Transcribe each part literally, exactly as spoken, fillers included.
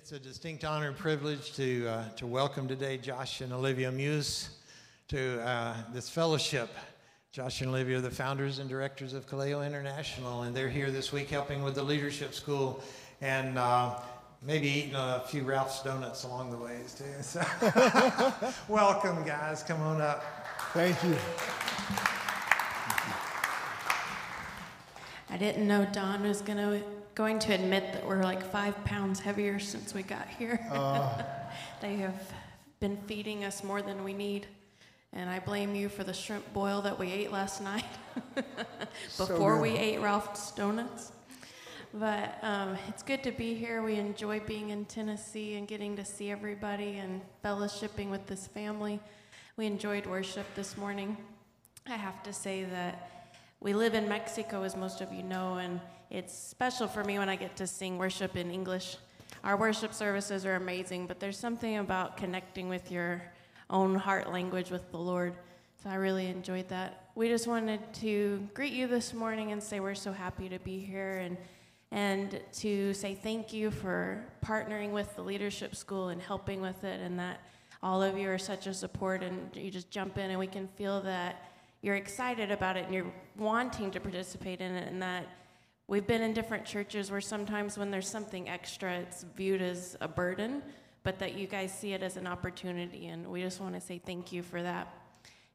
It's a distinct honor and privilege to uh, to welcome today Josh and Olivia Muse to uh, this fellowship. Josh and Olivia are the founders and directors of Kaleo International, and they're here this week helping with the leadership school and uh, maybe eating a few Ralph's donuts along the way too. So welcome, guys. Come on up. Thank you. I didn't know Don was going to going to admit that we're like five pounds heavier since we got here. Uh, they have been feeding us more than we need, and I blame you for the shrimp boil that we ate last night before so we ate Ralph's donuts. But um, it's good to be here. We enjoy being in Tennessee and getting to see everybody and fellowshipping with this family. We enjoyed worship this morning. I have to say that we live in Mexico, as most of you know, and it's special for me when I get to sing worship in English. Our worship services are amazing, but there's something about connecting with your own heart language with the Lord, so I really enjoyed that. We just wanted to greet you this morning and say we're so happy to be here, and and to say thank you for partnering with the leadership school and helping with it, and that all of you are such a support, and you just jump in, and we can feel that you're excited about it and you're wanting to participate in it. And that we've been in different churches where sometimes when there's something extra, it's viewed as a burden, but that you guys see it as an opportunity. And we just want to say thank you for that.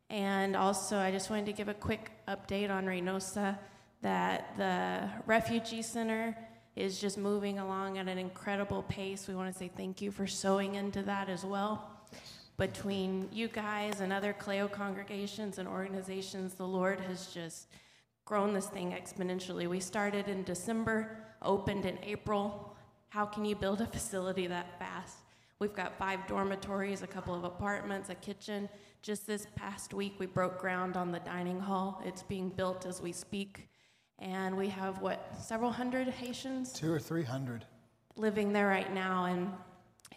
And also, I just wanted to give a quick update on Reynosa, that the Refugee Center is just moving along at an incredible pace. We want to say thank you for sewing into that as well. Between you guys and other Kaleo congregations and organizations, the Lord has just grown this thing exponentially. We started in December, opened in April. How can you build a facility that fast? We've got five dormitories, a couple of apartments, a kitchen. Just this past week, we broke ground on the dining hall. It's being built as we speak. And we have, what, several hundred Haitians? Two or three hundred. Living there right now. And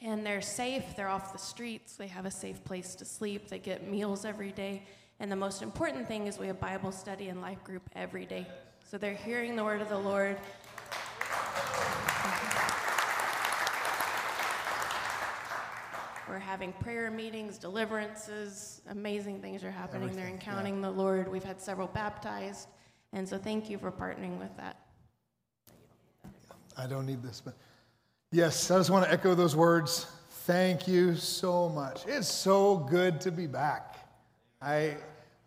And they're safe, they're off the streets, they have a safe place to sleep, they get meals every day. And the most important thing is we have Bible study and life group every day. So they're hearing the word of the Lord. We're having prayer meetings, deliverances, amazing things are happening. Everything, they're encountering yeah. the Lord. We've had several baptized. And so thank you for partnering with that. I don't need this, but... Yes, I just want to echo those words. Thank you so much. It's so good to be back. I,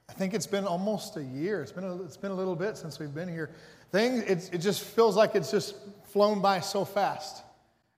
I think it's been almost a year. It's been a, it's been a little bit since we've been here. Things it, it just feels like it's just flown by so fast,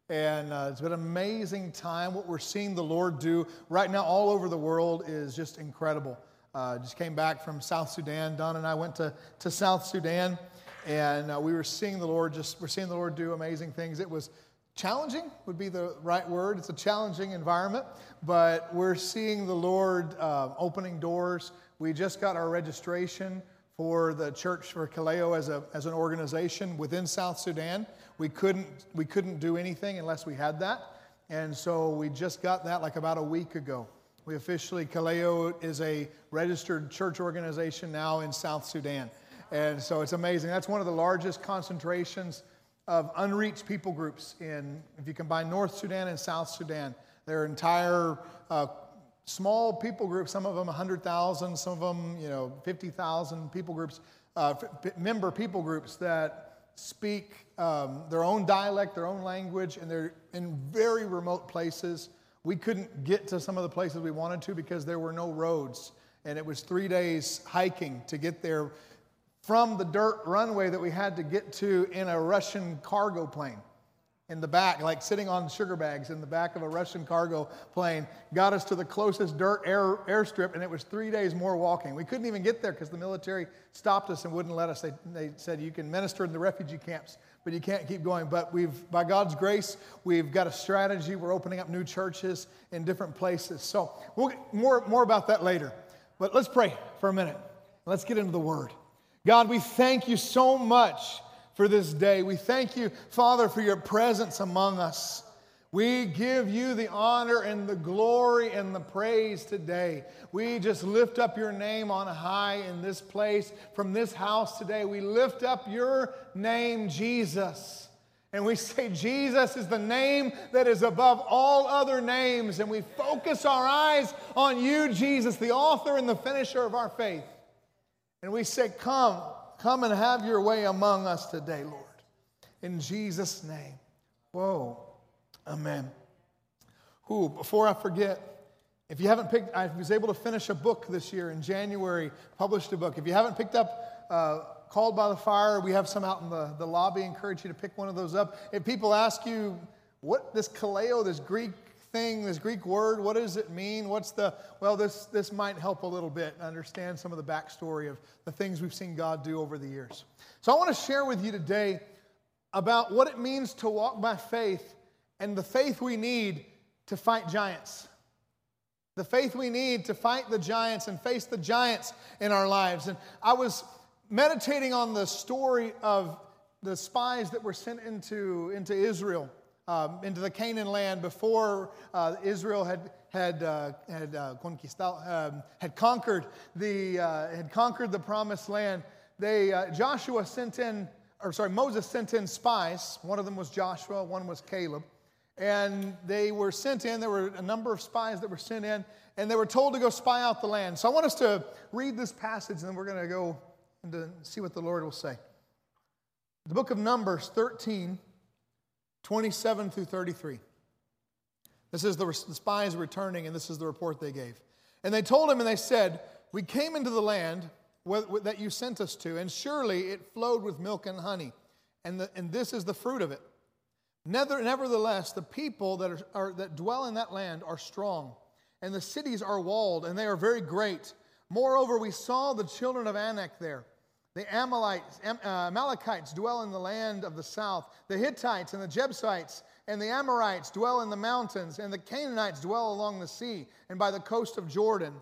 and uh, it's been an amazing time. What we're seeing the Lord do right now all over the world is just incredible. Uh, just came back from South Sudan. Don and I went to to South Sudan, and uh, we were seeing the Lord just we're seeing the Lord do amazing things. It was challenging would be the right word. It's a challenging environment, but we're seeing the Lord uh, opening doors. We just got our registration for the church for Kaleo as a as an organization within South Sudan. We couldn't we couldn't do anything unless we had that, and so we just got that like about a week ago. We officially Kaleo is a registered church organization now in South Sudan, and so it's amazing. That's one of the largest concentrations of unreached people groups in, if you combine North Sudan and South Sudan, their entire uh, small people groups, some of them one hundred thousand, some of them, you know, fifty thousand people groups, uh, f- member people groups that speak um, their own dialect, their own language, and they're in very remote places. We couldn't get to some of the places we wanted to because there were no roads, and it was three days hiking to get there from the dirt runway that we had to get to in a Russian cargo plane in the back, like sitting on sugar bags in the back of a Russian cargo plane, got us to the closest dirt air, airstrip, and it was three days more walking. We couldn't even get there because the military stopped us and wouldn't let us. They, they said, you can minister in the refugee camps, but you can't keep going. But we've, by God's grace, we've got a strategy. We're opening up new churches in different places. So we'll get more, more about that later. But let's pray for a minute. Let's get into the Word. God, we thank you so much for this day. We thank you, Father, for your presence among us. We give you the honor and the glory and the praise today. We just lift up your name on high in this place, from this house today. We lift up your name, Jesus. And we say Jesus is the name that is above all other names. And we focus our eyes on you, Jesus, the author and the finisher of our faith. And we say, come, come and have your way among us today, Lord. In Jesus' name. Whoa. Amen. Ooh, before I forget, if you haven't picked, I was able to finish a book this year in January, published a book. If you haven't picked up uh, Called by the Fire, we have some out in the, the lobby. I encourage you to pick one of those up. If people ask you, what this kaleo, this Greek thing, this Greek word, what does it mean? What's the, well, this, this might help a little bit understand some of the backstory of the things we've seen God do over the years. So I want to share with you today about what it means to walk by faith and the faith we need to fight giants. The faith we need to fight the giants and face the giants in our lives. And I was meditating on the story of the spies that were sent into, into Israel, um, into the Canaan land before uh, Israel had had uh, had uh, um, had conquered the uh, had conquered the promised land. They uh, Joshua sent in, or sorry, Moses sent in spies. One of them was Joshua. One was Caleb. And they were sent in. There were a number of spies that were sent in, and they were told to go spy out the land. So I want us to read this passage, and then we're going to go and see what the Lord will say. The book of Numbers thirteen, twenty-seven through thirty-three. This is the, the spies returning, and this is the report they gave. And they told him, and they said, "We came into the land that you sent us to, and surely it flowed with milk and honey, and, the, and this is the fruit of it. Nevertheless, the people that, are, are, that dwell in that land are strong, and the cities are walled, and they are very great. Moreover, we saw the children of Anak there. The Amalites, Am, uh, Amalekites dwell in the land of the south. The Hittites and the Jebusites and the Amorites dwell in the mountains, and the Canaanites dwell along the sea and by the coast of Jordan."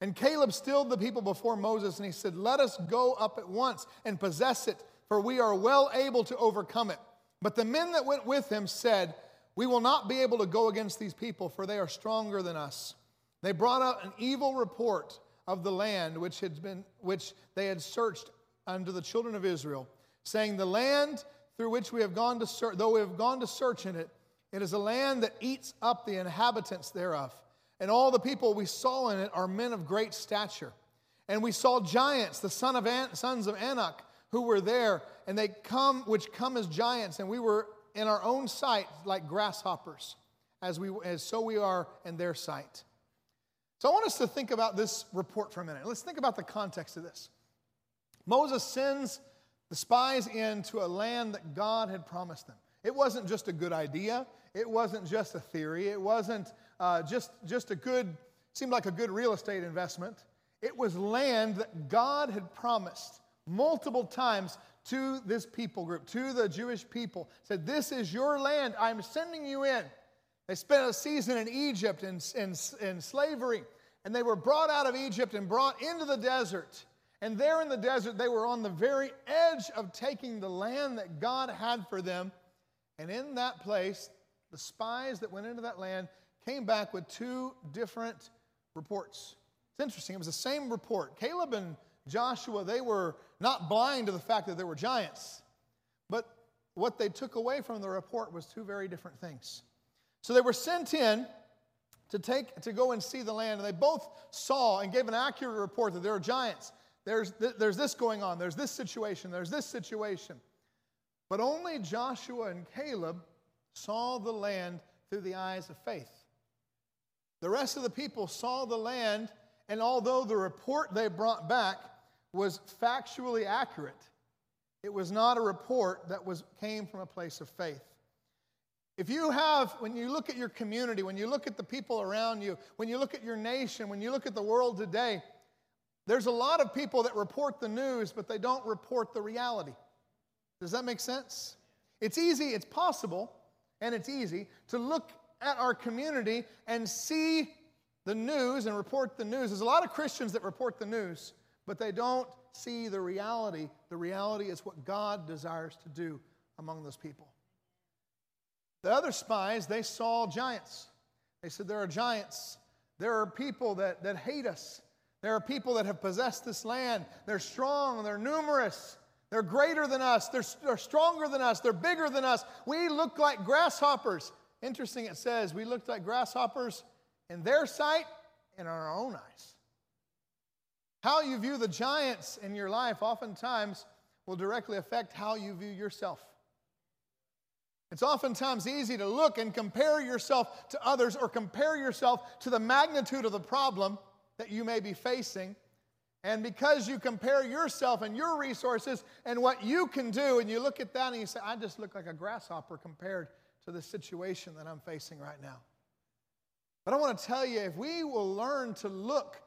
And Caleb stilled the people before Moses, and he said, "Let us go up at once and possess it, for we are well able to overcome it." But the men that went with him said, "We will not be able to go against these people, for they are stronger than us." They brought out an evil report of the land which had been, which they had searched unto the children of Israel, saying, "The land through which we have gone to search, though we have gone to search in it, it is a land that eats up the inhabitants thereof. And all the people we saw in it are men of great stature. And we saw giants, the son of An- sons of Anak, who were there, and they come, which come as giants, and we were in our own sight like grasshoppers, as we as so we are in their sight." So I want us to think about this report for a minute. Let's think about the context of this. Moses sends the spies into a land that God had promised them. It wasn't just a good idea. It wasn't just a theory. It wasn't uh, just, just a good, seemed like a good real estate investment. It was land that God had promised multiple times to this people group, to the Jewish people. Said, "This is your land. I'm sending you in." They spent a season in Egypt in, in, in slavery, and they were brought out of Egypt and brought into the desert. And there in the desert, they were on the very edge of taking the land that God had for them. And in that place, the spies that went into that land came back with two different reports. It's interesting. It was the same report. Caleb and Joshua, they were not blind to the fact that there were giants. But what they took away from the report was two very different things. So they were sent in to take to go and see the land, and they both saw and gave an accurate report that there are giants. There's, th- there's this going on. There's this situation. There's this situation. But only Joshua and Caleb saw the land through the eyes of faith. The rest of the people saw the land, and although the report they brought back was factually accurate, it was not a report that was came from a place of faith. If you have, when you look at your community, when you look at the people around you, when you look at your nation, when you look at the world today, there's a lot of people that report the news, but they don't report the reality. Does that make sense? It's easy, it's possible, and it's easy to look at our community and see the news and report the news. There's a lot of Christians that report the news, but they don't see the reality. The reality is what God desires to do among those people. The other spies, they saw giants. They said, "There are giants. There are people that, that hate us. There are people that have possessed this land. They're strong. They're numerous. They're greater than us. They're, they're stronger than us. They're bigger than us. We look like grasshoppers. Interesting, it says we looked like grasshoppers in their sight and in our own eyes. How you view the giants in your life oftentimes will directly affect how you view yourself. It's oftentimes easy to look and compare yourself to others or compare yourself to the magnitude of the problem that you may be facing. And because you compare yourself and your resources and what you can do, and you look at that and you say, I just look like a grasshopper compared to the situation that I'm facing right now. But I want to tell you, if we will learn to look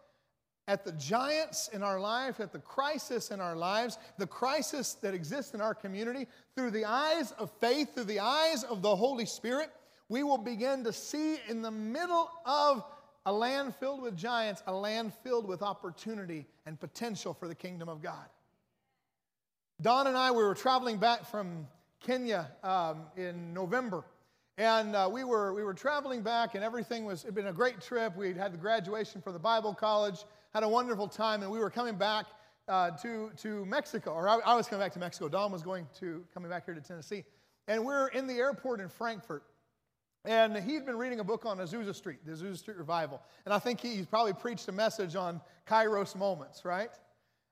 at the giants in our life, at the crisis in our lives, the crisis that exists in our community, through the eyes of faith, through the eyes of the Holy Spirit, we will begin to see in the middle of a land filled with giants, a land filled with opportunity and potential for the kingdom of God. Don and I, we were traveling back from Kenya um, in November. And uh, we were we were traveling back, and everything was, it had been a great trip. We'd had the graduation for the Bible college, had a wonderful time, and we were coming back uh, to, to Mexico. Or I, I was coming back to Mexico. Don was going to, coming back here to Tennessee. And we were in the airport in Frankfurt. And he'd been reading a book on Azusa Street, the Azusa Street Revival. And I think he, he's probably preached a message on Kairos moments, right?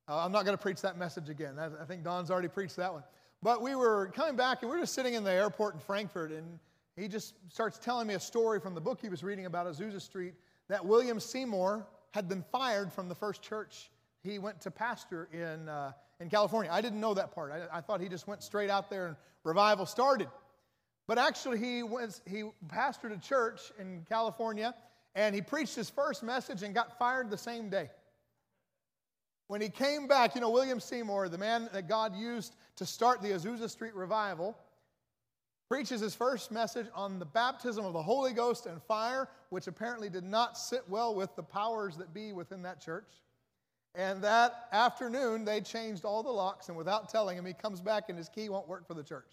Uh, I'm not going to preach that message again. I, I think Don's already preached that one. But we were coming back, and we were just sitting in the airport in Frankfurt, and he just starts telling me a story from the book he was reading about Azusa Street, that William Seymour had been fired from the first church he went to pastor in, uh, in California. I didn't know that part. I, I thought he just went straight out there and revival started. But actually, he was, he pastored a church in California, and he preached his first message and got fired the same day. When he came back, you know, William Seymour, the man that God used to start the Azusa Street Revival, preaches his first message on the baptism of the Holy Ghost and fire, which apparently did not sit well with the powers that be within that church. And that afternoon, they changed all the locks, and without telling him, he comes back and his key won't work for the church.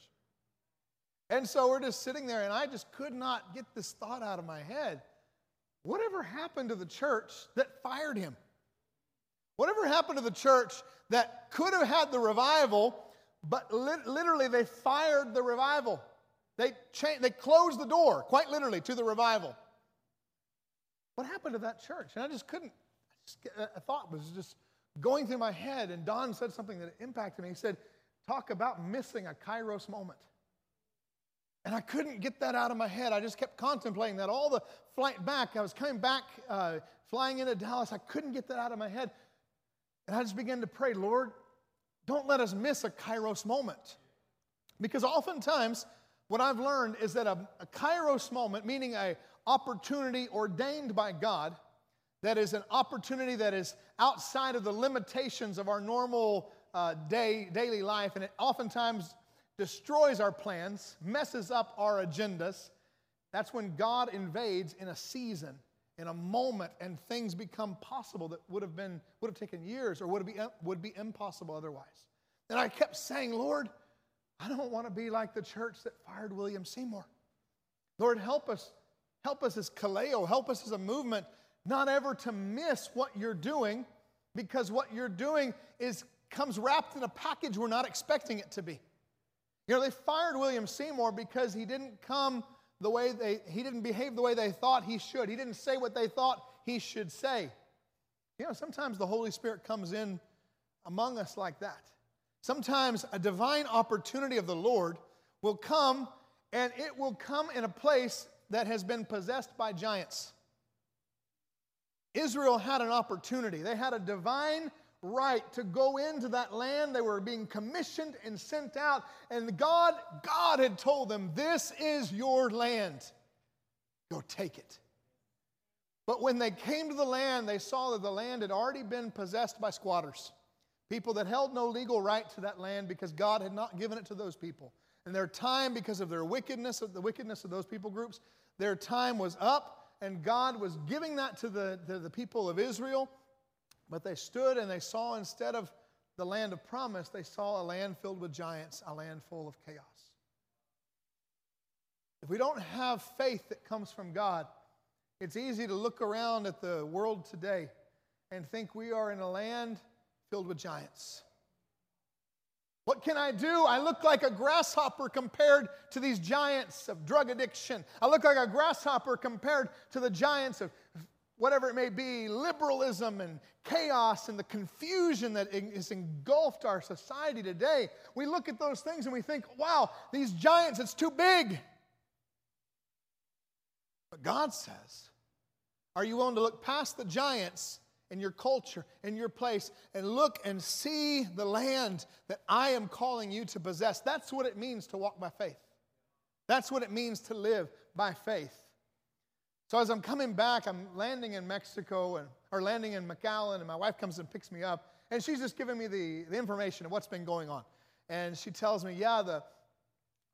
And so we're just sitting there, and I just could not get this thought out of my head. Whatever happened to the church that fired him? Whatever happened to the church that could have had the revival, but lit- literally they fired the revival. They, cha- they closed the door, quite literally, to the revival. What happened to that church? And I just couldn't. A thought was just going through my head, and Don said something that impacted me. He said, talk about missing a Kairos moment. And I couldn't get that out of my head. I just kept contemplating that all the flight back. I was coming back, uh, flying into Dallas. I couldn't get that out of my head. And I just began to pray, Lord, don't let us miss a Kairos moment. Because oftentimes what I've learned is that a, a Kairos moment, meaning an opportunity ordained by God, that is an opportunity that is outside of the limitations of our normal uh, day daily life, and it oftentimes destroys our plans, messes up our agendas. That's when God invades in a season, in a moment, and things become possible that would have been would have taken years or would be would be impossible otherwise. And I kept saying, Lord, I don't want to be like the church that fired William Seymour. Lord, help us, help us as Kaleo, help us as a movement, not ever to miss what you're doing, because what you're doing is comes wrapped in a package we're not expecting it to be. You know, they fired William Seymour because he didn't come the way they, he didn't behave the way they thought he should. He didn't say what they thought he should say. You know, sometimes the Holy Spirit comes in among us like that. Sometimes a divine opportunity of the Lord will come, and it will come in a place that has been possessed by giants. Israel had an opportunity. They had a divine right to go into that land. They were being commissioned and sent out, and God, God had told them, this is your land. Go take it. But when they came to the land, they saw that the land had already been possessed by squatters, people that held no legal right to that land because God had not given it to those people. And their time, because of their wickedness, of the wickedness of those people groups, their time was up, and God was giving that to the, to the people of Israel. But they stood and they saw, instead of the land of promise, they saw a land filled with giants, a land full of chaos. If we don't have faith that comes from God, it's easy to look around at the world today and think we are in a land filled with giants. What can I do? I look like a grasshopper compared to these giants of drug addiction. I look like a grasshopper compared to the giants of whatever it may be, liberalism and chaos and the confusion that has engulfed our society today. We look at those things and we think, wow, these giants, it's too big. But God says, are you willing to look past the giants in your culture, in your place, and look and see the land that I am calling you to possess? That's what it means to walk by faith. That's what it means to live by faith. So as I'm coming back, I'm landing in Mexico, and, or landing in McAllen, and my wife comes and picks me up, and she's just giving me the, the information of what's been going on. And she tells me, yeah, the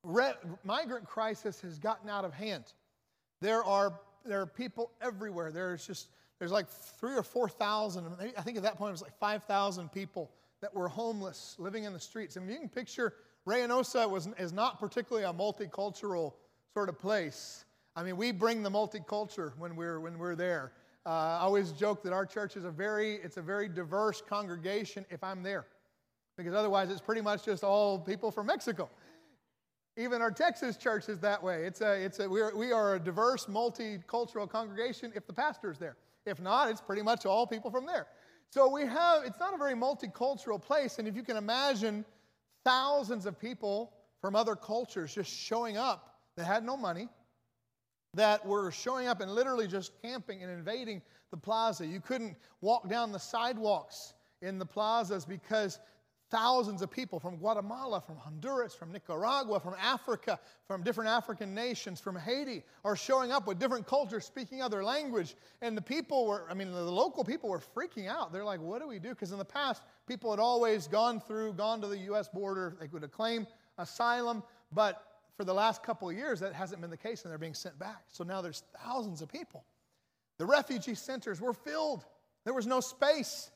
re- migrant crisis has gotten out of hand. There are, there are people everywhere. There's just... There's like three or four thousand, I think at that point it was like five thousand people that were homeless, living in the streets. And you can picture Reynosa was is not particularly a multicultural sort of place. I mean, we bring the multiculture when we're when we're there. Uh, I always joke that our church is a very it's a very diverse congregation if I'm there, because otherwise it's pretty much just all people from Mexico. Even our Texas church is that way. It's a it's a we are, we are a diverse multicultural congregation if the pastor is there. If not, it's pretty much all people from there. So we have, it's not a very multicultural place. And if you can imagine thousands of people from other cultures just showing up that had no money, that were showing up and literally just camping and invading the plaza. You couldn't walk down the sidewalks in the plazas because thousands of people from Guatemala, from Honduras, from Nicaragua, from Africa, from different African nations, from Haiti, are showing up with different cultures, speaking other language. And the people were, I mean, the local people were freaking out. They're like, what do we do? Because in the past, people had always gone through, gone to the U S border. They would claim asylum. But for the last couple of years, that hasn't been the case, and they're being sent back. So now there's thousands of people. The refugee centers were filled. There was no space.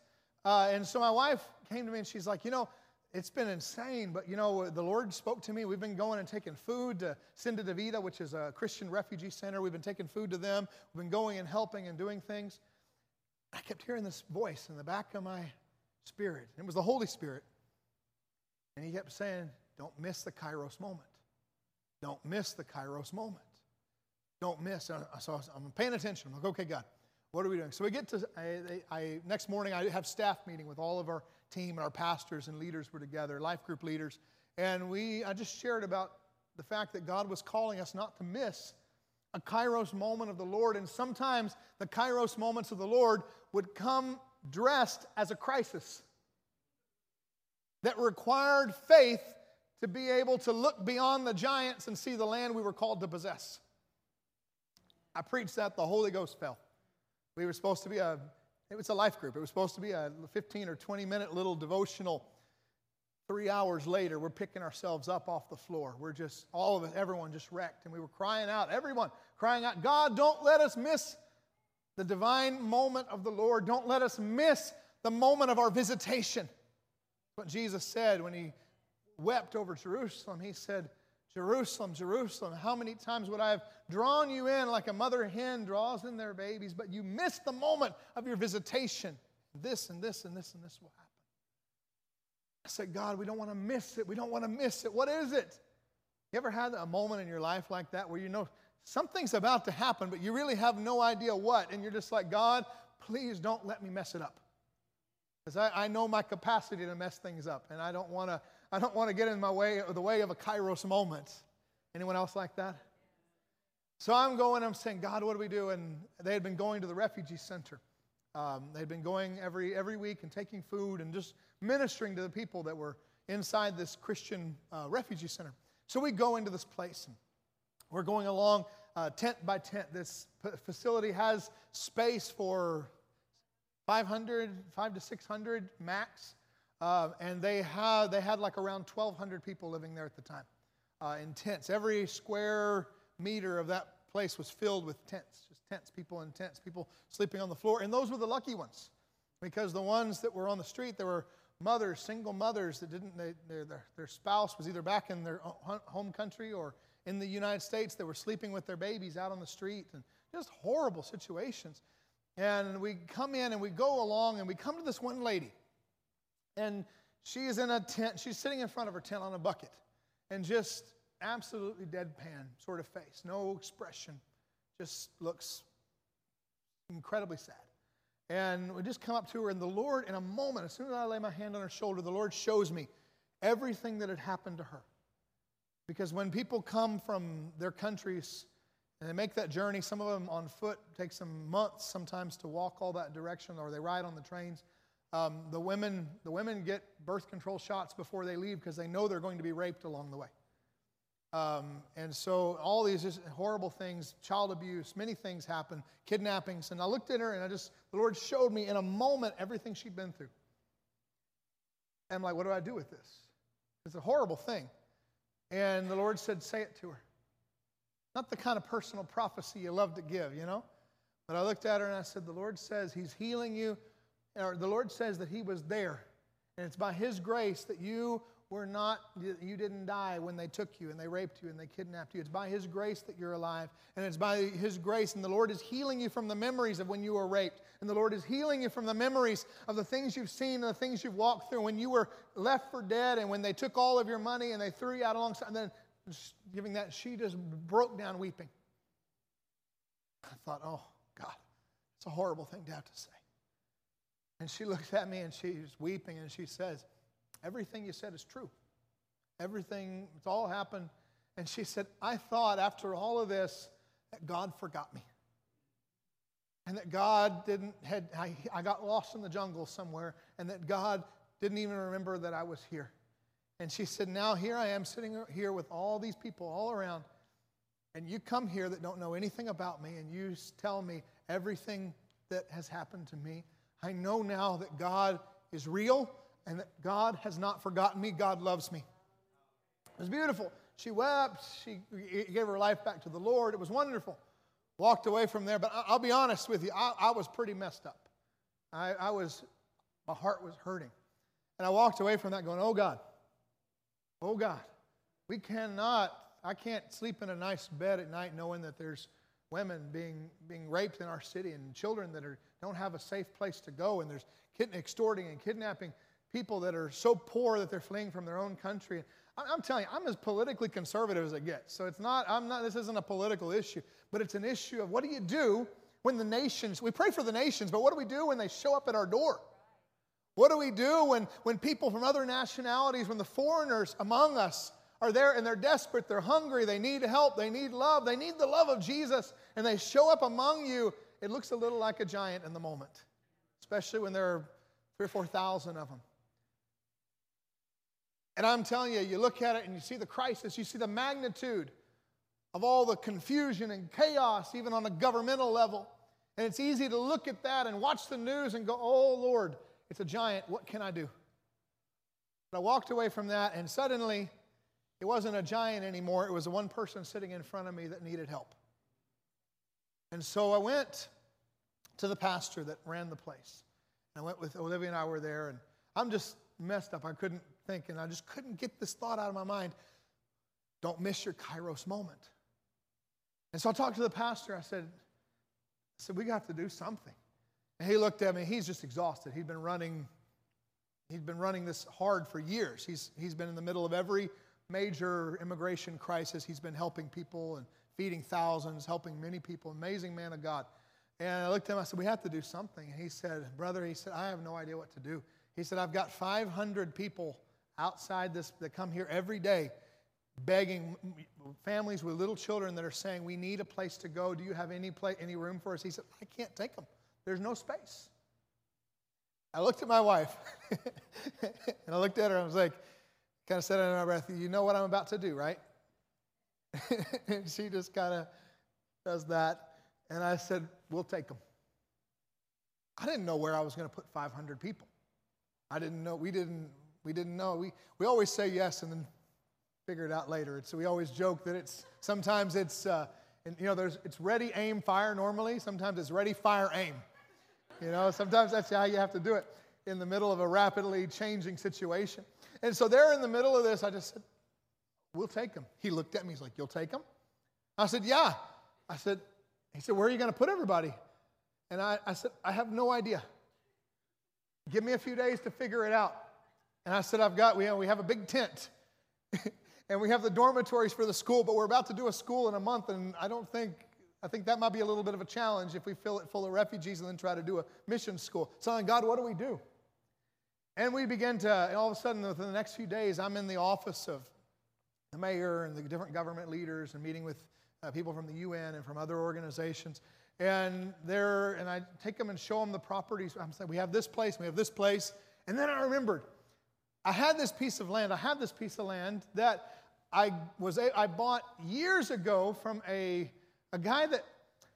Uh, and so my wife came to me and she's like, you know, it's been insane, but you know, the Lord spoke to me. We've been going and taking food to Cinde De Vida, which is a Christian refugee center. We've been taking food to them. We've been going and helping and doing things. I kept hearing this voice in the back of my spirit. It was the Holy Spirit. And he kept saying, don't miss the Kairos moment. Don't miss the Kairos moment. Don't miss. So I'm paying attention. I'm like, okay, God. What are we doing? So we get to, I, I, next morning I have staff meeting with all of our team and our pastors and leaders were together, life group leaders. And we, I just shared about the fact that God was calling us not to miss a Kairos moment of the Lord. And sometimes the Kairos moments of the Lord would come dressed as a crisis that required faith to be able to look beyond the giants and see the land we were called to possess. I preached that, the Holy Ghost fell. We were supposed to be a, it was a life group. It was supposed to be a fifteen or twenty minute little devotional. Three hours later, we're picking ourselves up off the floor. We're just, all of us, everyone just wrecked. And we were crying out, everyone crying out, God, don't let us miss the divine moment of the Lord. Don't let us miss the moment of our visitation. What Jesus said when he wept over Jerusalem, he said, Jerusalem, Jerusalem, how many times would I have drawn you in like a mother hen draws in their babies, but you missed the moment of your visitation. This and this and this and this will happen. I said, God, we don't want to miss it. We don't want to miss it. What is it? You ever had a moment in your life like that where you know something's about to happen, but you really have no idea what, and you're just like, God, please don't let me mess it up. Because I, I know my capacity to mess things up, and I don't want to I don't want to get in my way, the way of a Kairos moment. Anyone else like that? So I'm going, I'm saying, God, what do we do? And they had been going to the refugee center. Um, they'd been going every every week and taking food and just ministering to the people that were inside this Christian uh, refugee center. So we go into this place, and we're going along uh, tent by tent. This p- facility has space for five hundred, five to six hundred max. Uh, and they have they had like around twelve hundred people living there at the time, uh, in tents. Every square meter of that place was filled with tents, just tents, people in tents, people sleeping on the floor. And those were the lucky ones, because the ones that were on the street, there were mothers, single mothers that didn't, they, their, their spouse was either back in their home country or in the United States. They were sleeping with their babies out on the street, and just horrible situations. And we come in and we go along and we come to this one lady. And She is in a tent. She's sitting in front of her tent on a bucket and just absolutely deadpan sort of face. No expression. Just looks incredibly sad. And we just come up to her, and the Lord, in a moment, as soon as I lay my hand on her shoulder, the Lord shows me everything that had happened to her. Because when people come from their countries and they make that journey, some of them on foot, takes them months sometimes to walk all that direction, or they ride on the trains. Um, the women, the women get birth control shots before they leave because they know they're going to be raped along the way. Um, and so all these just horrible things, child abuse, many things happen, kidnappings. And I looked at her, and I just, the Lord showed me in a moment everything she'd been through. And I'm like, what do I do with this? It's a horrible thing. And the Lord said, say it to her. Not the kind of personal prophecy you love to give, you know? But I looked at her and I said, the Lord says he's healing you. Or the Lord says that he was there. And it's by his grace that you were not, you didn't die when they took you and they raped you and they kidnapped you. It's by his grace that you're alive. And it's by his grace. And the Lord is healing you from the memories of when you were raped. And the Lord is healing you from the memories of the things you've seen and the things you've walked through when you were left for dead and when they took all of your money and they threw you out alongside. And then giving that, she just broke down weeping. I thought, oh, God, it's a horrible thing to have to say. And she looks at me, and she's weeping, and she says, everything you said is true. Everything, it's all happened. And she said, I thought after all of this that God forgot me. And that God didn't, had, I, I got lost in the jungle somewhere, and that God didn't even remember that I was here. And she said, now here I am sitting here with all these people all around, and you come here that don't know anything about me, and you tell me everything that has happened to me. I know now that God is real and that God has not forgotten me. God loves me. It was beautiful. She wept. She gave her life back to the Lord. It was wonderful. Walked away from there. But I'll be honest with you. I, I was pretty messed up. I, I was, my heart was hurting. And I walked away from that going, oh, God. Oh, God. We cannot, I can't sleep in a nice bed at night knowing that there's women being being raped in our city and children that are don't have a safe place to go, and there's extorting and kidnapping people that are so poor that they're fleeing from their own country. I'm telling you, I'm as politically conservative as it gets. So it's not, I'm not, this isn't a political issue, but it's an issue of what do you do when the nations, we pray for the nations, but what do we do when they show up at our door? What do we do when, when people from other nationalities, when the foreigners among us are there and they're desperate, they're hungry, they need help, they need love, they need the love of Jesus, and they show up among you? It looks a little like a giant in the moment, especially when there are three or four thousand of them. And I'm telling you, you look at it and you see the crisis, you see the magnitude of all the confusion and chaos, even on a governmental level. And it's easy to look at that and watch the news and go, oh, Lord, it's a giant. What can I do? But I walked away from that, and suddenly it wasn't a giant anymore. It was the one person sitting in front of me that needed help. And so I went to the pastor that ran the place. And I went with Olivia, and I were there, and I'm just messed up. I couldn't think, and I just couldn't get this thought out of my mind. Don't miss your Kairos moment. And so I talked to the pastor. I said, I said, we got to do something. And he looked at me. He's just exhausted. He'd been running, he'd been running this hard for years. He's he's been in the middle of every major immigration crisis. He's been helping people and feeding thousands, helping many people, amazing man of God. And I looked at him, I said, we have to do something. And he said, brother, he said, I have no idea what to do. He said, I've got five hundred people outside this that come here every day begging, families with little children that are saying, we need a place to go. Do you have any place, any room for us? He said, I can't take them. There's no space. I looked at my wife, and I looked at her, I was like, kind of said under my breath, you know what I'm about to do, right? And she just kind of does that. And I said, we'll take them. I didn't know where I was going to put five hundred people. I didn't know. We didn't We didn't know. We, we always say yes and then figure it out later. So we always joke that it's sometimes it's, uh, and you know, there's it's ready, aim, fire normally. Sometimes it's ready, fire, aim. You know, sometimes that's how you have to do it in the middle of a rapidly changing situation. And so there in the middle of this, I just said, we'll take them. He looked at me. He's like, you'll take them? I said, yeah. I said, he said, where are you going to put everybody? And I, I said, I have no idea. Give me a few days to figure it out. And I said, I've got, we, you know, we have a big tent. And we have the dormitories for the school, but we're about to do a school in a month, and I don't think, I think that might be a little bit of a challenge if we fill it full of refugees and then try to do a mission school. So I'm like, God, what do we do? And we began to, and all of a sudden, within the next few days, I'm in the office of the mayor and the different government leaders and meeting with uh, people from the U N and from other organizations. And they're, and I take them and show them the properties. I'm saying, we have this place, we have this place. And then I remembered, I had this piece of land. I have this piece of land that I was a, I bought years ago from a, a guy that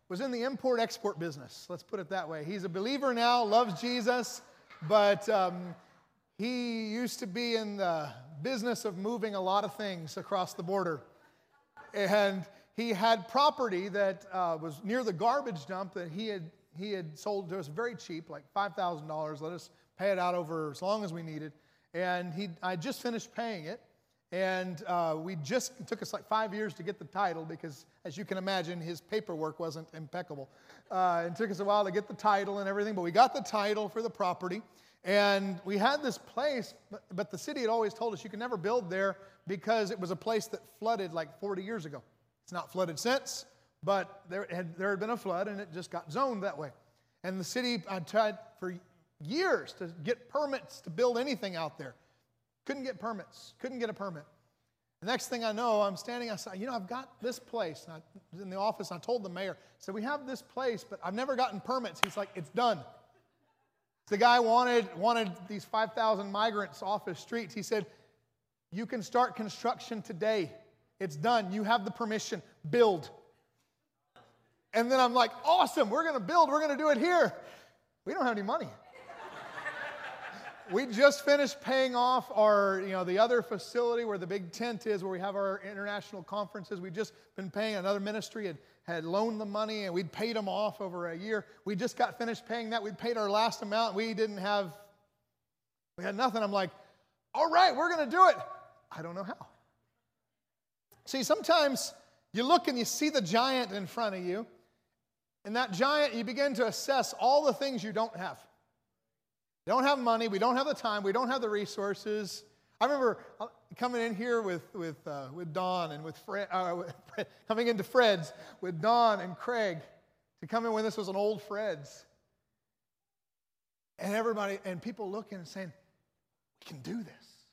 was in the import-export business. Let's put it that way. He's a believer now, loves Jesus, but um, he used to be in the business of moving a lot of things across the border. And he had property that uh, was near the garbage dump that he had he had sold to us very cheap, like five thousand dollars. Let us pay it out over as long as we needed. And he, I just finished paying it, and uh, we just, it took us like five years to get the title because, as you can imagine, his paperwork wasn't impeccable. Uh, it took us a while to get the title and everything, but we got the title for the property, and we had this place, but, but the city had always told us you can never build there because it was a place that flooded like forty years ago. It's not flooded since, but there had, there had been a flood, and it just got zoned that way. And the city, I tried for years to get permits to build anything out there. Couldn't get permits. Couldn't get a permit. The next thing I know, I'm standing, I said, you know, I've got this place. And I was in the office, and I told the mayor, I said, we have this place, but I've never gotten permits. He's like, it's done. The guy wanted, wanted these five thousand migrants off his streets. He said, you can start construction today. It's done. You have the permission. Build. And then I'm like, awesome. We're going to build. We're going to do it here. We don't have any money. We just finished paying off our, you know, the other facility where the big tent is, where we have our international conferences. We'd just been paying, another ministry had, had loaned the money, and we'd paid them off over a year. We just got finished paying that. We'd paid our last amount. We didn't have, we had nothing. I'm like, all right, we're going to do it. I don't know how. See, sometimes you look and you see the giant in front of you, and that giant, you begin to assess all the things you don't have. We don't have money, we don't have the time, we don't have the resources. I remember coming in here with with uh, with Don and with Fred, uh, with Fred, coming into Fred's with Don and Craig to come in when this was an old Fred's, and everybody and people looking and saying, "We can do this."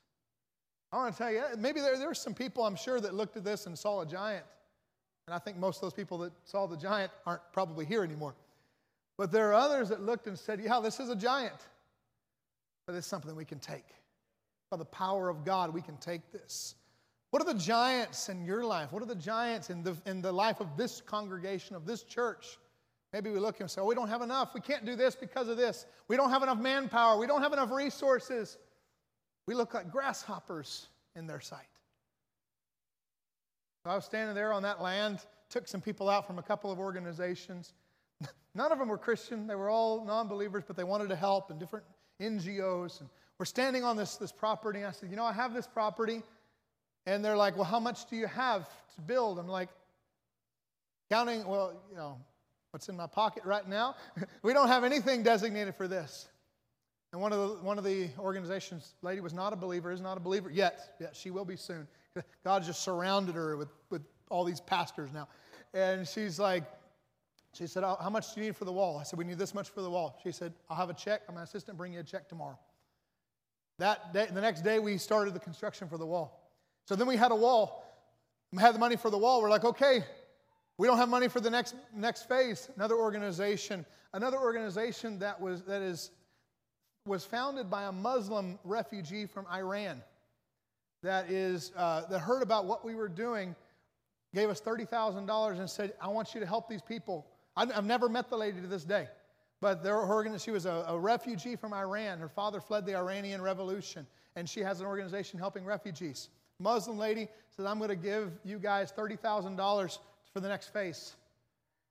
I want to tell you, maybe there there were some people I'm sure that looked at this and saw a giant, and I think most of those people that saw the giant aren't probably here anymore. But there are others that looked and said, "Yeah, this is a giant." But it's something we can take. By the power of God, we can take this. What are the giants in your life? What are the giants in the, in the life of this congregation, of this church? Maybe we look and say, oh, we don't have enough. We can't do this because of this. We don't have enough manpower. We don't have enough resources. We look like grasshoppers in their sight. So I was standing there on that land, took some people out from a couple of organizations. None of them were Christian. They were all non-believers, but they wanted to help and different N G Os, and we're standing on this, this property, and I said, you know, I have this property, and they're like, well, how much do you have to build? I'm like, counting, well, you know, what's in my pocket right now? We don't have anything designated for this. And one of the, one of the organizations, lady was not a believer, is not a believer yet. Yeah, she will be soon. God just surrounded her with, with all these pastors now. And she's like, she said, how much do you need for the wall? I said, we need this much for the wall. She said, I'll have a check. I'm an assistant. Bring you a check tomorrow. That day, the next day, we started the construction for the wall. So then we had a wall. We had the money for the wall. We're like, okay, we don't have money for the next next phase. Another organization, another organization that was that is was founded by a Muslim refugee from Iran. That is uh, that heard about what we were doing, gave us thirty thousand dollars and said, I want you to help these people. I've never met the lady to this day, but their organ, she was a, a refugee from Iran. Her father fled the Iranian Revolution, and she has an organization helping refugees. Muslim lady says, I'm going to give you guys thirty thousand dollars for the next phase.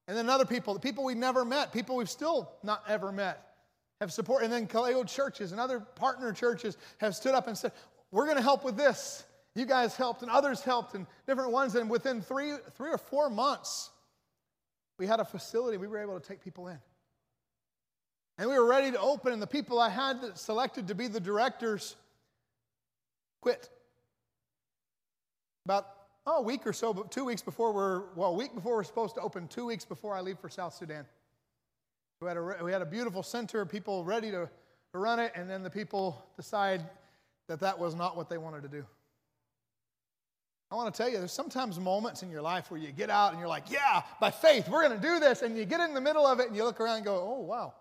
And then other people, the people we've never met, people we've still not ever met, have supported. And then Kaleo churches and other partner churches have stood up and said, we're going to help with this. You guys helped, and others helped, and different ones. And within three, three or four months, we had a facility. We were able to take people in. And we were ready to open, and the people I had selected to be the directors quit. About oh, a week or so, but two weeks before we're, well, a week before we're supposed to open, two weeks before I leave for South Sudan. We had a, we had a beautiful center, people ready to, to run it, and then the people decide that that was not what they wanted to do. I want to tell you, there's sometimes moments in your life where you get out and you're like, yeah, by faith, we're going to do this. And you get in the middle of it and you look around and go, oh, wow,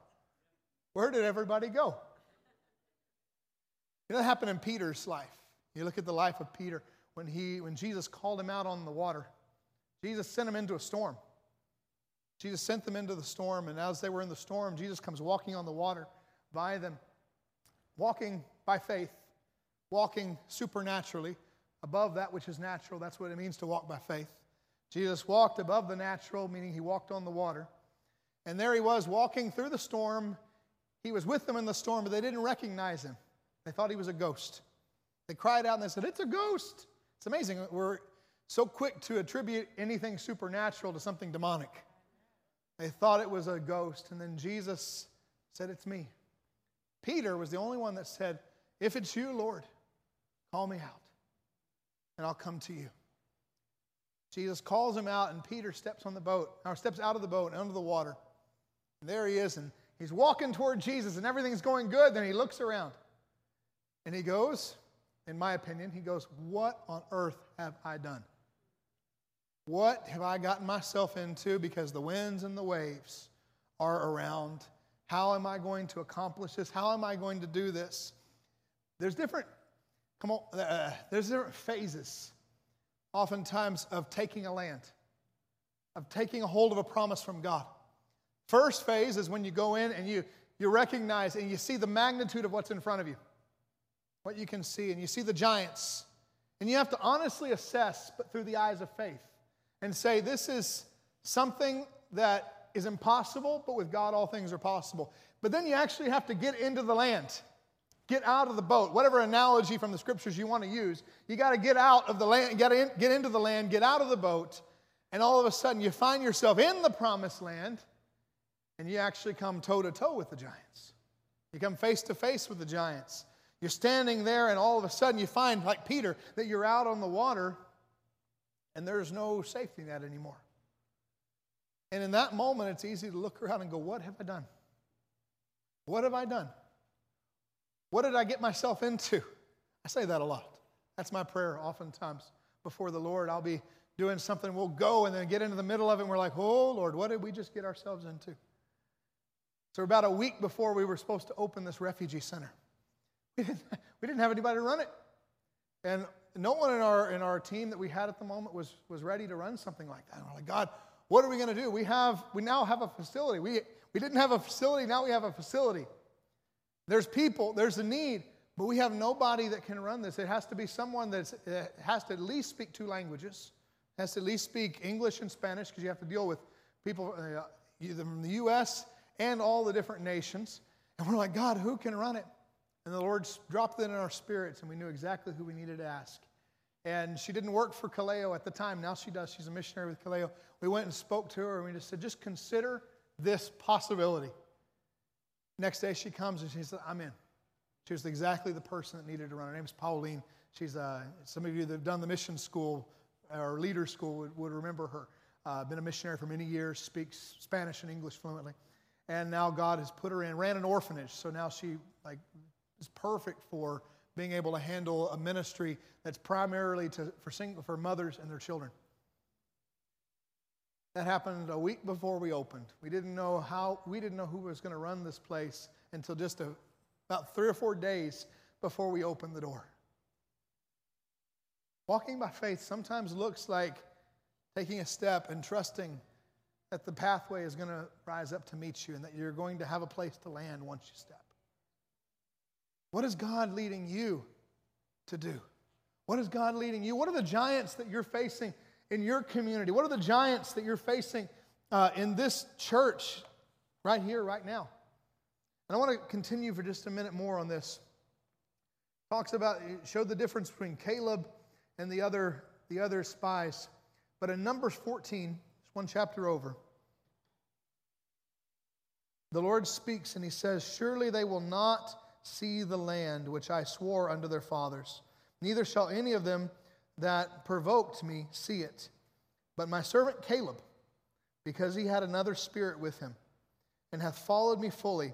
where did everybody go? You know, that happened in Peter's life. You look at the life of Peter. When, he, when Jesus called him out on the water, Jesus sent him into a storm. Jesus sent them into the storm. And as they were in the storm, Jesus comes walking on the water by them, walking by faith, walking supernaturally. Above that which is natural, that's what it means to walk by faith. Jesus walked above the natural, meaning he walked on the water. And there he was walking through the storm. He was with them in the storm, but they didn't recognize him. They thought he was a ghost. They cried out and they said, it's a ghost. It's amazing. We're so quick to attribute anything supernatural to something demonic. They thought it was a ghost. And then Jesus said, it's me. Peter was the only one that said, if it's you, Lord, call me out. And I'll come to you. Jesus calls him out, and Peter steps on the boat, or steps out of the boat and under the water. And there he is, and he's walking toward Jesus, and everything's going good. Then he looks around, and he goes, in my opinion, he goes, what on earth have I done? What have I gotten myself into? Because the winds and the waves are around. How am I going to accomplish this? How am I going to do this? There's different... Come on, uh, there's different phases, oftentimes, of taking a land, of taking a hold of a promise from God. First phase is when you go in and you, you recognize and you see the magnitude of what's in front of you, what you can see, and you see the giants. And you have to honestly assess, but through the eyes of faith, and say, this is something that is impossible, but with God all things are possible. But then you actually have to get into the land. Get out of the boat. Whatever analogy from the scriptures you want to use, you got to get out of the land, you got to in, get into the land, get out of the boat, and all of a sudden you find yourself in the promised land, and you actually come toe-to-toe with the giants. You come face-to-face with the giants. You're standing there, and all of a sudden you find, like Peter, that you're out on the water, and there's no safety net anymore. And in that moment, it's easy to look around and go, what have I done? What have I done? What did I get myself into? I say that a lot. That's my prayer oftentimes before the Lord. I'll be doing something. We'll go and then get into the middle of it, and we're like, oh, Lord, what did we just get ourselves into? So about a week before we were supposed to open this refugee center, we didn't, we didn't have anybody to run it. And no one in our in our team that we had at the moment was, was ready to run something like that. And we're like, God, what are we going to do? We have we now have a facility. We, we didn't have a facility. Now we have a facility. There's people, there's a need, but we have nobody that can run this. It has to be someone that's, that has to at least speak two languages, has to at least speak English and Spanish, because you have to deal with people uh, either from the U S and all the different nations. And we're like, God, who can run it? And the Lord dropped it in our spirits, and we knew exactly who we needed to ask. And she didn't work for Kaleo at the time. Now she does. She's a missionary with Kaleo. We went and spoke to her, and we just said, just consider this possibility. Next day she comes and she says, I'm in. She was exactly the person that needed to run. Her name is Pauline. She's uh, some of you that have done the mission school or leader school would, would remember her. Uh, been a missionary for many years, speaks Spanish and English fluently. And now God has put her in, ran an orphanage. So now she like is perfect for being able to handle a ministry that's primarily to, for, single, for mothers and their children. That happened a week before we opened. We didn't know how, we didn't know who was going to run this place until just a, about three or four days before we opened the door. Walking by faith sometimes looks like taking a step and trusting that the pathway is going to rise up to meet you and that you're going to have a place to land once you step. What is God leading you to do? What is God leading you? What are the giants that you're facing in your community? What are the giants that you're facing uh, in this church right here, right now? And I want to continue for just a minute more on this. Talks about, it showed the difference between Caleb and the other, the other spies. But in Numbers fourteen, it's one chapter over, the Lord speaks and he says, surely they will not see the land which I swore unto their fathers, Neither shall any of them that provoked me see it. But my servant Caleb, because he had another spirit with him, and hath followed me fully,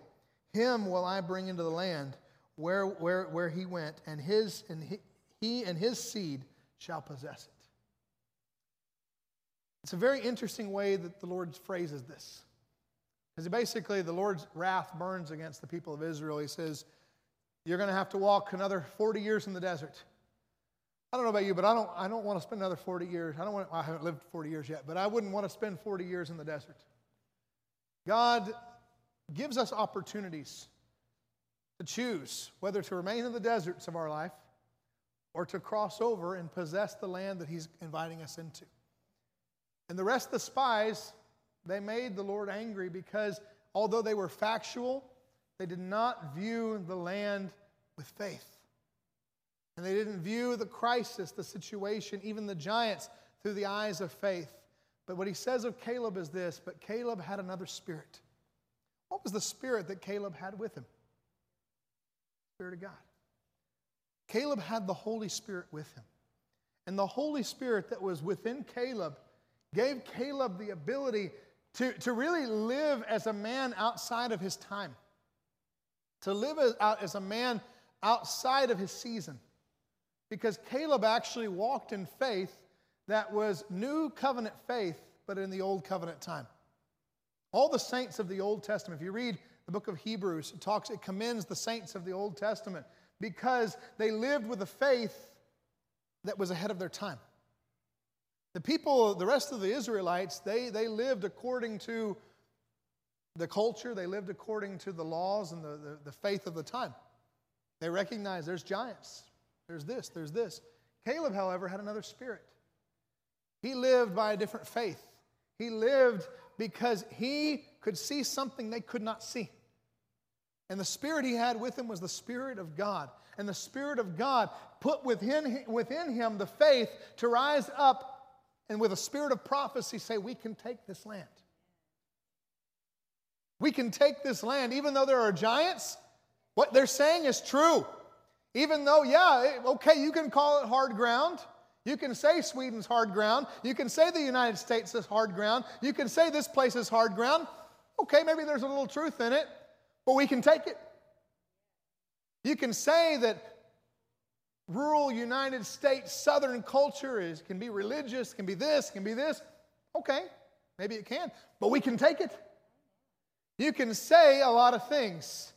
him will I bring into the land where where where he went, and his and he, he and his seed shall possess it. It's a very interesting way that the Lord phrases this. Because basically the Lord's wrath burns against the people of Israel. He says, you're going to have to walk another forty years in the desert. I don't know about you, but I don't I don't want to spend another forty years. I don't want to, I haven't lived forty years yet, but I wouldn't want to spend forty years in the desert. God gives us opportunities to choose whether to remain in the deserts of our life or to cross over and possess the land that he's inviting us into. And the rest of the spies, they made the Lord angry because although they were factual, they did not view the land with faith. And they didn't view the crisis, the situation, even the giants through the eyes of faith. But what he says of Caleb is this, but Caleb had another spirit. What was the spirit that Caleb had with him? The Spirit of God. Caleb had the Holy Spirit with him. And the Holy Spirit that was within Caleb gave Caleb the ability to, to really live as a man outside of his time. To live as, out as a man outside of his season. Because Caleb actually walked in faith that was new covenant faith, but in the old covenant time. All the saints of the Old Testament, if you read the book of Hebrews, it talks, it commends the saints of the Old Testament because they lived with a faith that was ahead of their time. The people, the rest of the Israelites, they, they lived according to the culture. They lived according to the laws and the, the, the faith of the time. They recognized there's giants. There's this, there's this. Caleb, however, had another spirit. He lived by a different faith. He lived because he could see something they could not see. And the spirit he had with him was the Spirit of God. And the Spirit of God put within, within him the faith to rise up and with a spirit of prophecy say, we can take this land. We can take this land. Even though there are giants, what they're saying is true. Even though, yeah, okay, you can call it hard ground. You can say Sweden's hard ground. You can say the United States is hard ground. You can say this place is hard ground. Okay, maybe there's a little truth in it, but we can take it. You can say that rural United States Southern culture is can be religious, can be this, can be this. Okay, maybe it can, but we can take it. You can say a lot of things.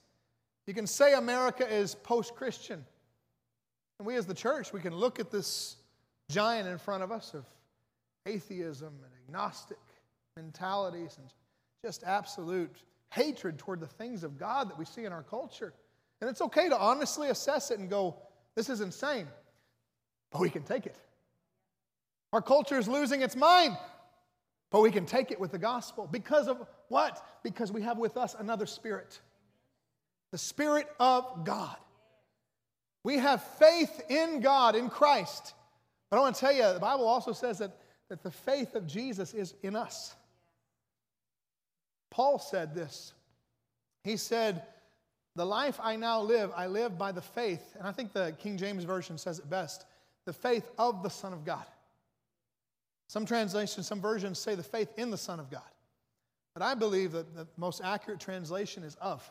You can say America is post-Christian. And we as the church, we can look at this giant in front of us of atheism and agnostic mentalities and just absolute hatred toward the things of God that we see in our culture. And it's okay to honestly assess it and go, this is insane, but we can take it. Our culture is losing its mind, but we can take it with the gospel. Because of what? Because we have with us another spirit, the Spirit of God. We have faith in God, in Christ. But I want to tell you, the Bible also says that, that the faith of Jesus is in us. Paul said this. He said, the life I now live, I live by the faith, and I think the King James Version says it best, the faith of the Son of God. Some translations, some versions say the faith in the Son of God. But I believe that the most accurate translation is of.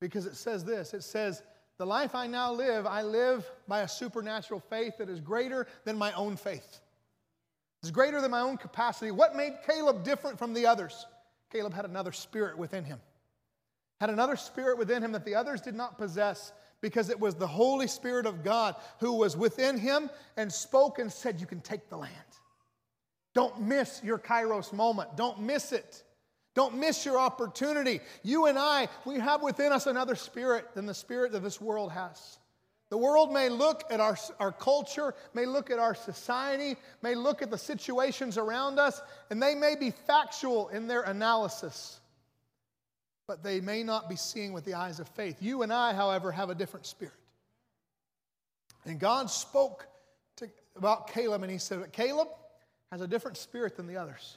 Because it says this, it says, the life I now live, I live by a supernatural faith that is greater than my own faith. It's greater than my own capacity. What made Caleb different from the others? Caleb had another spirit within him. Had another spirit within him that the others did not possess because it was the Holy Spirit of God who was within him and spoke and said, you can take the land. Don't miss your Kairos moment. Don't miss it. Don't miss your opportunity. You and I, we have within us another spirit than the spirit that this world has. The world may look at our, our culture, may look at our society, may look at the situations around us, and they may be factual in their analysis. But they may not be seeing with the eyes of faith. You and I, however, have a different spirit. And God spoke to, about Caleb, and he said that Caleb has a different spirit than the others.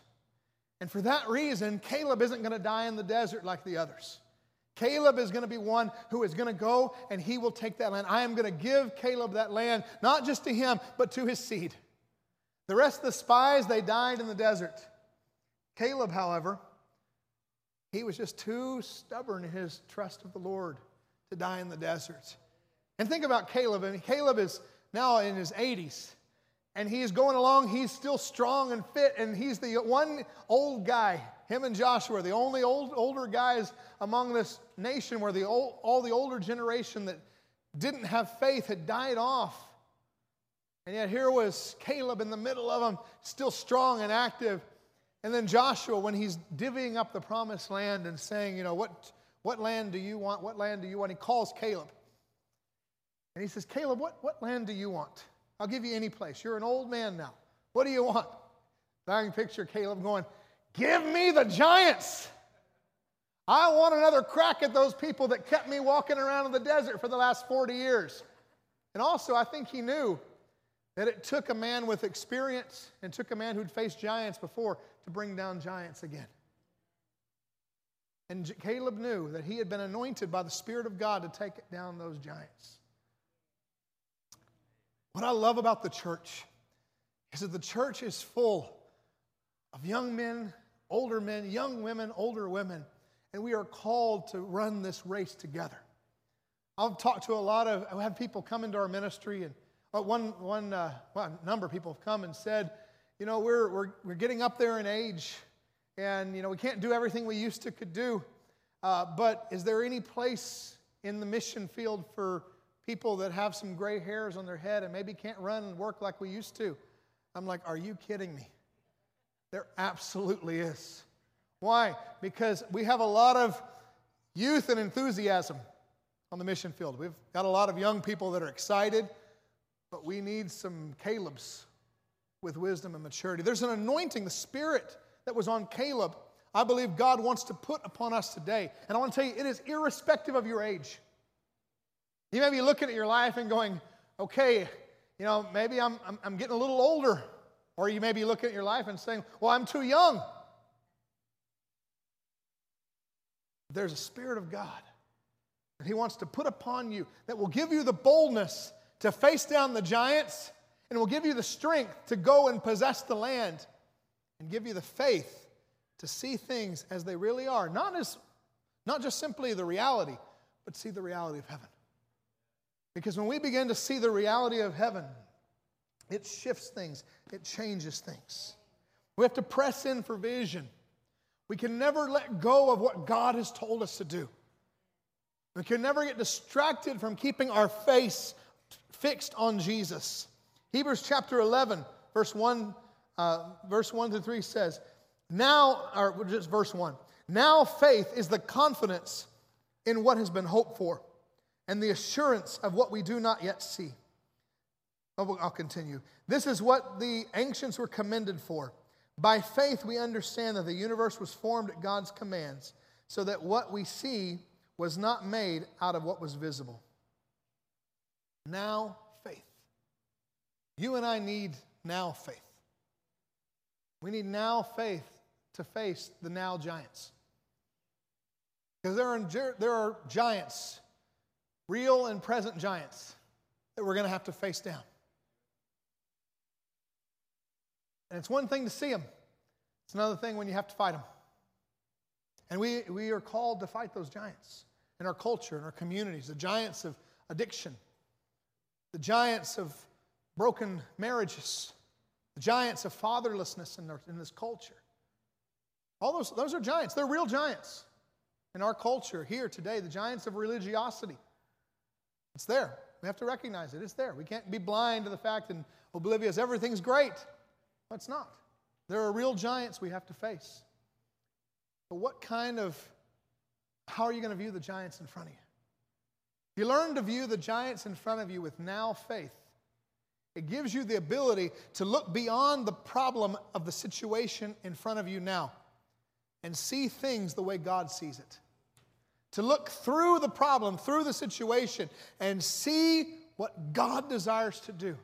And for that reason, Caleb isn't going to die in the desert like the others. Caleb is going to be one who is going to go and he will take that land. I am going to give Caleb that land, not just to him, but to his seed. The rest of the spies, they died in the desert. Caleb, however, he was just too stubborn in his trust of the Lord to die in the desert. And think about Caleb. I mean, Caleb is now in his eighties. And he's going along. He's still strong and fit. And he's the one old guy. Him and Joshua, the only old, older guys among this nation where the old, all the older generation that didn't have faith had died off. And yet here was Caleb in the middle of them, still strong and active. And then Joshua, when he's divvying up the promised land and saying, you know, what, what land do you want? What land do you want? He calls Caleb. And he says, Caleb, what, what land do you want? I'll give you any place. You're an old man now. What do you want? I can picture Caleb going, give me the giants. I want another crack at those people that kept me walking around in the desert for the last forty years. And also, I think he knew that it took a man with experience and took a man who'd faced giants before to bring down giants again. And Caleb knew that he had been anointed by the Spirit of God to take down those giants. What I love about the church is that the church is full of young men, older men, young women, older women, and we are called to run this race together. I've talked to a lot of, I've had people come into our ministry, and one, one uh, well, a number of people have come and said, you know, we're, we're, we're getting up there in age, and, you know, we can't do everything we used to could do, uh, but is there any place in the mission field for people that have some gray hairs on their head and maybe can't run and work like we used to? I'm like, are you kidding me? There absolutely is. Why? Because we have a lot of youth and enthusiasm on the mission field. We've got a lot of young people that are excited, but we need some Calebs with wisdom and maturity. There's an anointing, the Spirit that was on Caleb, I believe God wants to put upon us today. And I want to tell you, it is irrespective of your age. You may be looking at your life and going, okay, you know, maybe I'm, I'm, I'm getting a little older. Or you may be looking at your life and saying, well, I'm too young. There's a Spirit of God that He wants to put upon you that will give you the boldness to face down the giants and will give you the strength to go and possess the land and give you the faith to see things as they really are. Not, as, not just simply the reality, but see the reality of heaven. Because when we begin to see the reality of heaven, it shifts things. It changes things. We have to press in for vision. We can never let go of what God has told us to do. We can never get distracted from keeping our face fixed on Jesus. Hebrews chapter eleven, verse one, uh, verse one through three says, "Now," or just verse one, "Now faith is the confidence in what has been hoped for, and the assurance of what we do not yet see." I'll continue. "This is what the ancients were commended for. By faith we understand that the universe was formed at God's commands, so that what we see was not made out of what was visible." Now faith. You and I need now faith. We need now faith to face the now giants. Because there are, there are giants, real and present giants, that we're going to have to face down. And it's one thing to see them. It's another thing when you have to fight them. And we, we are called to fight those giants in our culture, in our communities, the giants of addiction, the giants of broken marriages, the giants of fatherlessness in, our, in this culture. All those, those are giants. They're real giants. In our culture here today, the giants of religiosity. It's there. We have to recognize it. It's there. We can't be blind to the fact and oblivious. Everything's great. But it's not. There are real giants we have to face. But what kind of, how are you going to view the giants in front of you? If you learn to view the giants in front of you with now faith, it gives you the ability to look beyond the problem of the situation in front of you now and see things the way God sees it. To look through the problem, through the situation, and see what God desires to do.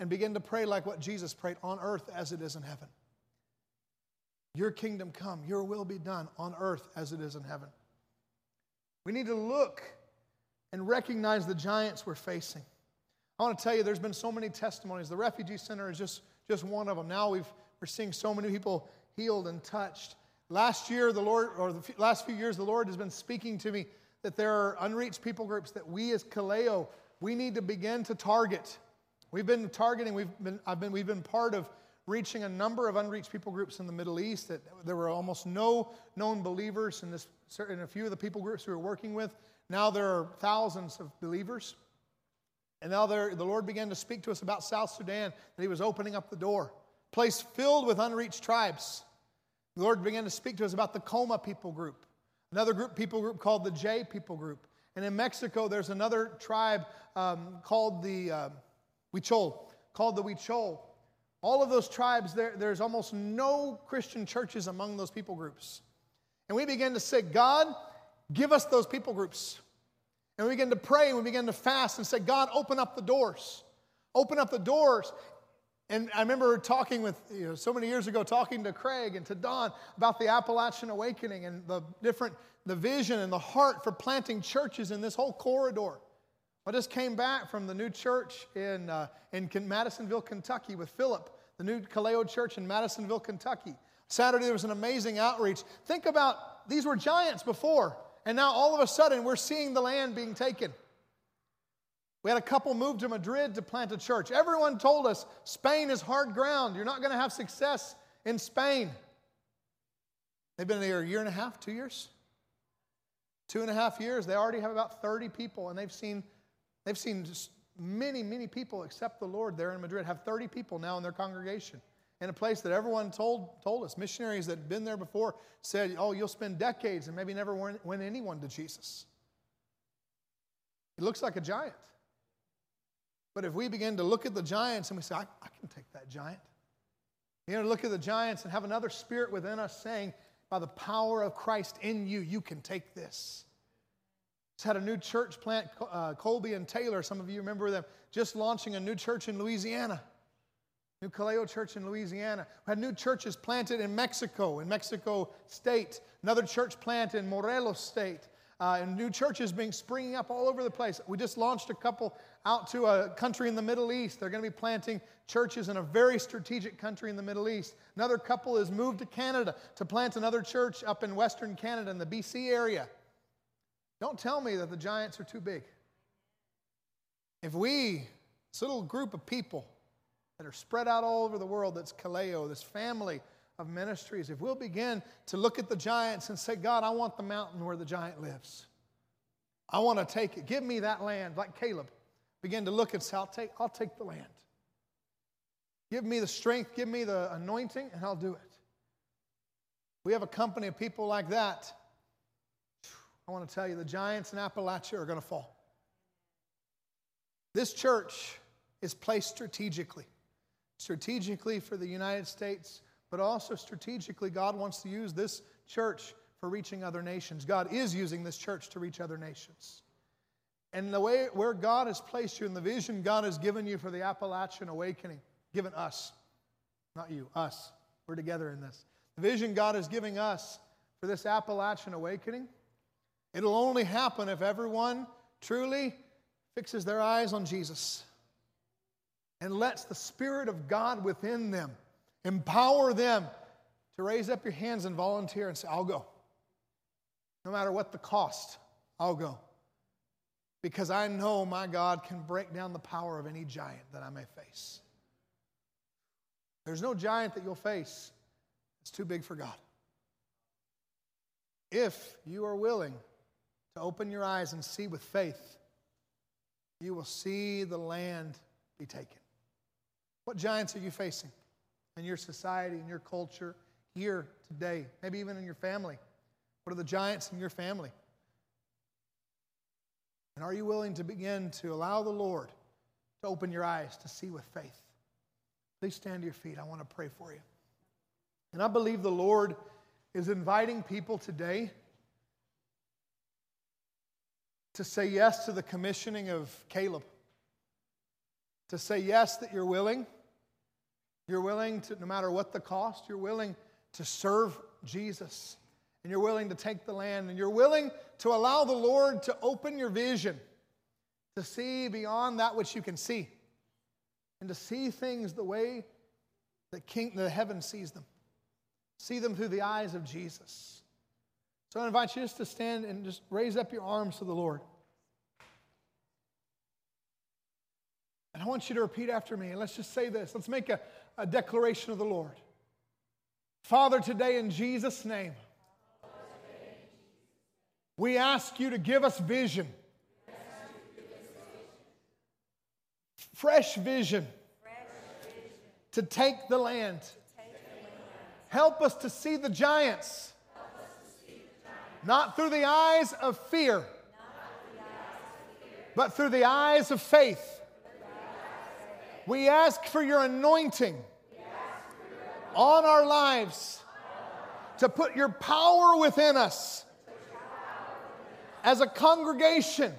And begin to pray like what Jesus prayed on earth as it is in heaven. Your kingdom come, your will be done on earth as it is in heaven. We need to look and recognize the giants we're facing. I want to tell you, there's been so many testimonies. The Refugee Center is just, just one of them. Now we've, we're seeing so many people healed and touched. Last year, the Lord, or the last few years, the Lord has been speaking to me that there are unreached people groups that we as Kaleo, we need to begin to target. We've been targeting, we've been, I've been, we've been part of reaching a number of unreached people groups in the Middle East that there were almost no known believers in this, in a few of the people groups we were working with. Now there are thousands of believers. And now there, the Lord began to speak to us about South Sudan, that He was opening up the door. Place filled with unreached tribes. The Lord began to speak to us about the Koma people group, another group people group called the J people group. And in Mexico, there's another tribe um, called the uh, Huichol, called the Huichol. All of those tribes, there, there's almost no Christian churches among those people groups. And we began to say, God, give us those people groups. And we began to pray, and we began to fast and say, God, open up the doors. Open up the doors. And I remember talking with, you know, so many years ago, talking to Craig and to Don about the Appalachian Awakening and the different, the vision and the heart for planting churches in this whole corridor. I just came back from the new church in, uh, in Madisonville, Kentucky with Philip, the new Kaleo church in Madisonville, Kentucky. Saturday, there was an amazing outreach. Think about, these were giants before. And now all of a sudden, we're seeing the land being taken. We had a couple move to Madrid to plant a church. Everyone told us, Spain is hard ground. You're not going to have success in Spain. They've been there a year and a half, two years? Two and a half years. They already have about thirty people, and they've seen, they've seen just many, many people accept the Lord there in Madrid. Have thirty people now in their congregation. In a place that everyone told told us, missionaries that had been there before said, oh, you'll spend decades and maybe never win, win anyone to Jesus. It looks like a giant. But if we begin to look at the giants and we say, I, I can take that giant. You know, look at the giants and have another spirit within us saying, by the power of Christ in you, you can take this. Just had a new church plant, uh, Colby and Taylor, some of you remember them, just launching a new church in Louisiana. New Kaleo Church in Louisiana. We had new churches planted in Mexico, in Mexico State. Another church plant in Morelos State. Uh, and new churches being springing up all over the place. We just launched a couple out to a country in the Middle East. They're going to be planting churches in a very strategic country in the Middle East. Another couple has moved to Canada to plant another church up in Western Canada in the B C area. Don't tell me that the giants are too big. If we, this little group of people, that are spread out all over the world, that's Kaleo, this family of ministries. If we'll begin to look at the giants and say, God, I want the mountain where the giant lives. I want to take it. Give me that land, like Caleb. Begin to look and say, I'll take, I'll take the land. Give me the strength, give me the anointing, and I'll do it. We have a company of people like that. I want to tell you, the giants in Appalachia are going to fall. This church is placed strategically. Strategically for the United States, but also strategically, God wants to use this church for reaching other nations. God is using this church to reach other nations. And the way where God has placed you and the vision God has given you for the Appalachian Awakening, given us, not you, us, we're together in this. The vision God is giving us for this Appalachian Awakening, it'll only happen if everyone truly fixes their eyes on Jesus. And lets the Spirit of God within them empower them to raise up your hands and volunteer and say, I'll go. No matter what the cost, I'll go. Because I know my God can break down the power of any giant that I may face. There's no giant that you'll face that's too big for God. If you are willing to open your eyes and see with faith, you will see the land be taken. What giants are you facing in your society, in your culture, here, today, maybe even in your family? What are the giants in your family? And are you willing to begin to allow the Lord to open your eyes to see with faith? Please stand to your feet. I want to pray for you. And I believe the Lord is inviting people today to say yes to the commissioning of Caleb. To say yes that you're willing. You're willing to, no matter what the cost, you're willing to serve Jesus, and you're willing to take the land, and you're willing to allow the Lord to open your vision, to see beyond that which you can see, and to see things the way that King, the heaven sees them. See them through the eyes of Jesus. So I invite you just to stand and just raise up your arms to the Lord. And I want you to repeat after me. Let's just say this. Let's make a, a declaration of the Lord. Father, today in Jesus' name, we ask you to give us vision. Fresh vision. To take the land. Help us to see the giants. Not through the eyes of fear, but through the eyes of faith. We ask for your anointing on our lives to put your power within us as a congregation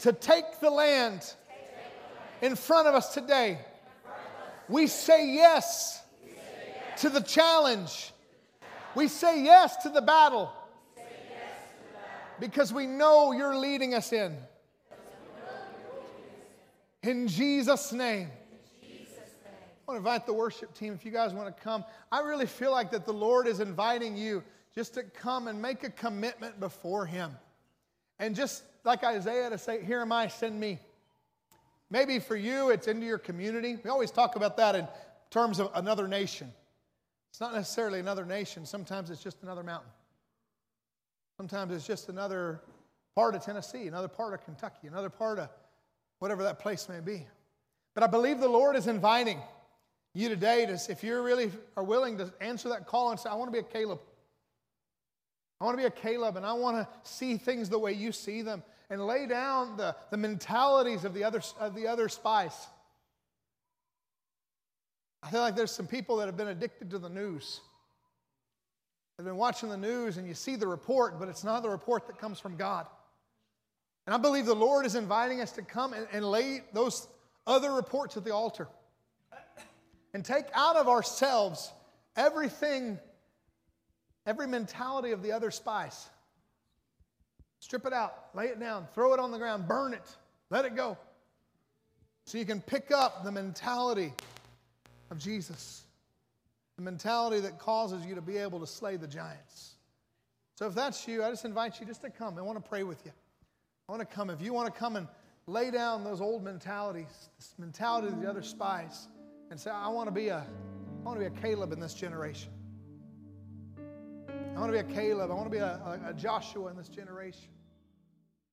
to take the land in front of us today. We say yes to the challenge. We say yes to the battle. Because we know you're leading us in. In Jesus' name. I want to invite the worship team, if you guys want to come. I really feel like that the Lord is inviting you just to come and make a commitment before him. And just like Isaiah, to say, here am I, send me. Maybe for you, it's into your community. We always talk about that in terms of another nation. It's not necessarily another nation. Sometimes it's just another mountain. Sometimes it's just another part of Tennessee, another part of Kentucky, another part of whatever that place may be. But I believe the Lord is inviting you today to, if you really are willing to answer that call and say, I want to be a Caleb. I want to be a Caleb, and I want to see things the way you see them, and lay down the, the mentalities of the other, of the other spies. I feel like there's some people that have been addicted to the news. They've been watching the news, and you see the report, but it's not the report that comes from God. And I believe the Lord is inviting us to come and, and lay those other reports at the altar and take out of ourselves everything, every mentality of the other spies. Strip it out, lay it down, throw it on the ground, burn it, let it go. So you can pick up the mentality of Jesus, the mentality that causes you to be able to slay the giants. So if that's you, I just invite you just to come. I want to pray with you. I want to come. If you want to come and lay down those old mentalities, this mentality of the other spies, and say, I want to be a, I want to be a Caleb in this generation. I want to be a Caleb. I want to be a, a Joshua in this generation.